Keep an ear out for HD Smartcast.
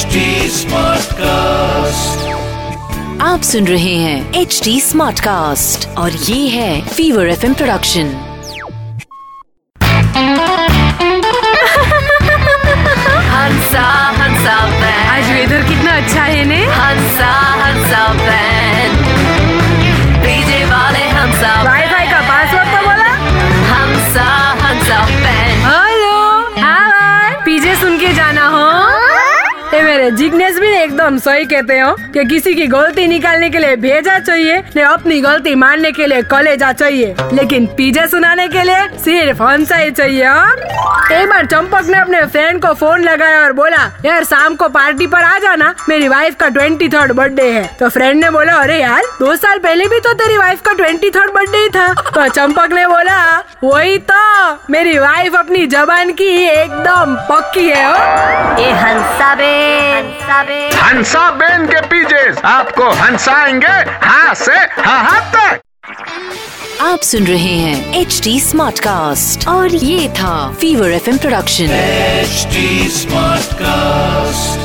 HD Smartcast, आप सुन रहे हैं HD Smartcast और ये है Fever FM प्रोडक्शन। हंसा हंसा बहन, आज वेदर कितना अच्छा है ने। हंसा हंसा बहन, डीजे वाले हंसा भाई भाई का पासवर्ड तो बोला। हंसा हंसा बहन, हेलो आवाज पीजे सुन के जाना हो। मेरे जिग्नेश भी एकदम सही कहते हो कि किसी की गलती निकालने के लिए भेजा चाहिए ने अपनी गलती मानने के लिए कॉलेजा चाहिए, लेकिन पीजे सुनाने के लिए सिर्फ हंसा ही चाहिए। एक बार चंपक ने अपने फ्रेंड को फोन लगाया और बोला, यार शाम को पार्टी पर आ जाना, मेरी वाइफ का 23rd बर्थडे है। तो फ्रेंड ने बोला, अरे यार 2 साल पहले भी तो तेरी वाइफ का 23rd बर्थडे ही था। तो चंपक ने बोला, वही तो, मेरी वाइफ अपनी जबान की एकदम पक्की है। ये हंसा बे, हंसा बेन के पीछे आपको हंसाएंगे हां से हां तक। आप सुन रहे हैं HD Smartcast और ये था Fever FM प्रोडक्शन HD Smartcast।